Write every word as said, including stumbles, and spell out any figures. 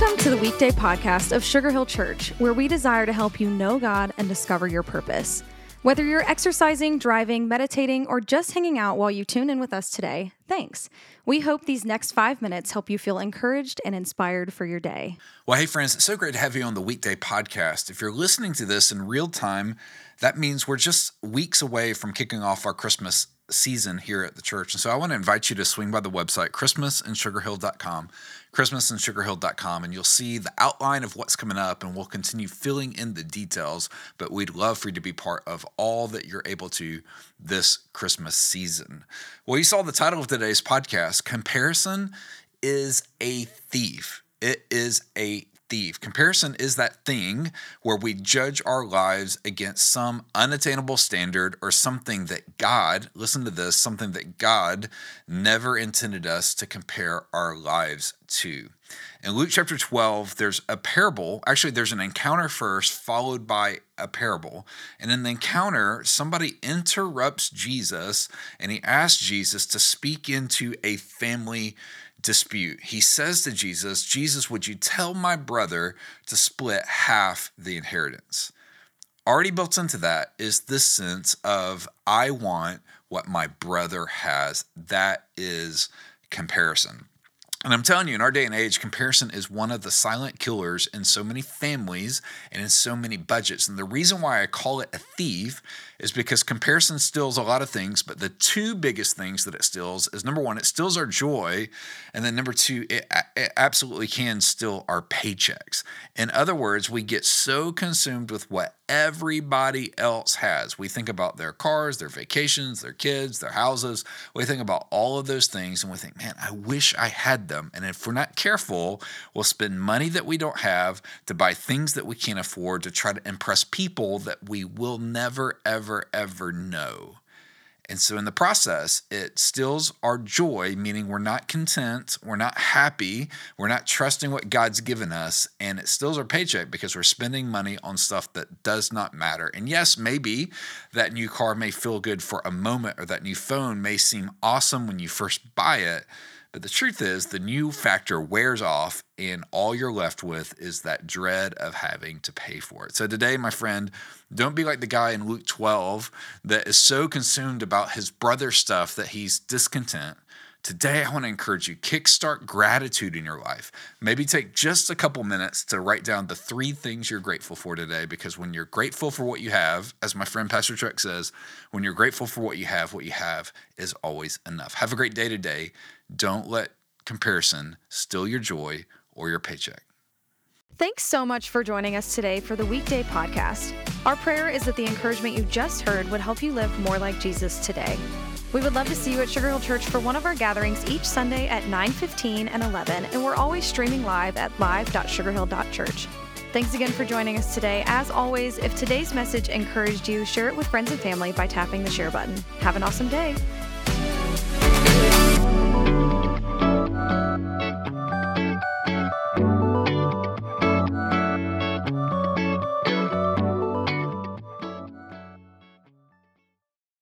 Welcome to the Weekday Podcast of Sugar Hill Church, where we desire to help you know God and discover your purpose. Whether you're exercising, driving, meditating, or just hanging out while you tune in with us today, thanks. We hope these next five minutes help you feel encouraged and inspired for your day. Well, hey friends, it's so great to have you on the Weekday Podcast. If you're listening to this in real time, that means we're just weeks away from kicking off our Christmas season here at the church. And so I want to invite you to swing by the website, christmas in sugar hill dot com, christmas in sugar hill dot com, and you'll see the outline of what's coming up, and we'll continue filling in the details, but we'd love for you to be part of all that you're able to this Christmas season. Well, you saw the title of today's podcast, Comparison is a Thief. It is a thief. Comparison is that thing where we judge our lives against some unattainable standard or something that God, listen to this, something that God never intended us to compare our lives to. In Luke chapter twelve, there's a parable. Actually, there's an encounter first, followed by a parable. And in the encounter, somebody interrupts Jesus and he asks Jesus to speak into a family dispute. He says to Jesus, Jesus, would you tell my brother to split half the inheritance? Already built into that is this sense of, I want what my brother has. That is comparison. And I'm telling you, in our day and age, comparison is one of the silent killers in so many families and in so many budgets. And the reason why I call it a thief is because comparison steals a lot of things, but the two biggest things that it steals is, number one, it steals our joy, and then number two, it, it absolutely can steal our paychecks. In other words, we get so consumed with what everybody else has. We think about their cars, their vacations, their kids, their houses. We think about all of those things and we think, man, I wish I had them. And if we're not careful, we'll spend money that we don't have to buy things that we can't afford to try to impress people that we will never, ever, ever know. And so in the process, it steals our joy, meaning we're not content, we're not happy, we're not trusting what God's given us, and it steals our paycheck because we're spending money on stuff that does not matter. And yes, maybe that new car may feel good for a moment, or that new phone may seem awesome when you first buy it, but the truth is the new factor wears off and all you're left with is that dread of having to pay for it. So today, my friend, don't be like the guy in Luke twelve that is so consumed about his brother stuff that he's discontent. Today, I want to encourage you, kickstart gratitude in your life. Maybe take just a couple minutes to write down the three things you're grateful for today, because when you're grateful for what you have, as my friend Pastor Chuck says, when you're grateful for what you have, what you have is always enough. Have a great day today. Don't let comparison steal your joy or your paycheck. Thanks so much for joining us today for the Weekday Podcast. Our prayer is that the encouragement you just heard would help you live more like Jesus today. We would love to see you at Sugar Hill Church for one of our gatherings each Sunday at nine fifteen and eleven, and we're always streaming live at live dot sugar hill dot church. Thanks again for joining us today. As always, if today's message encouraged you, share it with friends and family by tapping the share button. Have an awesome day.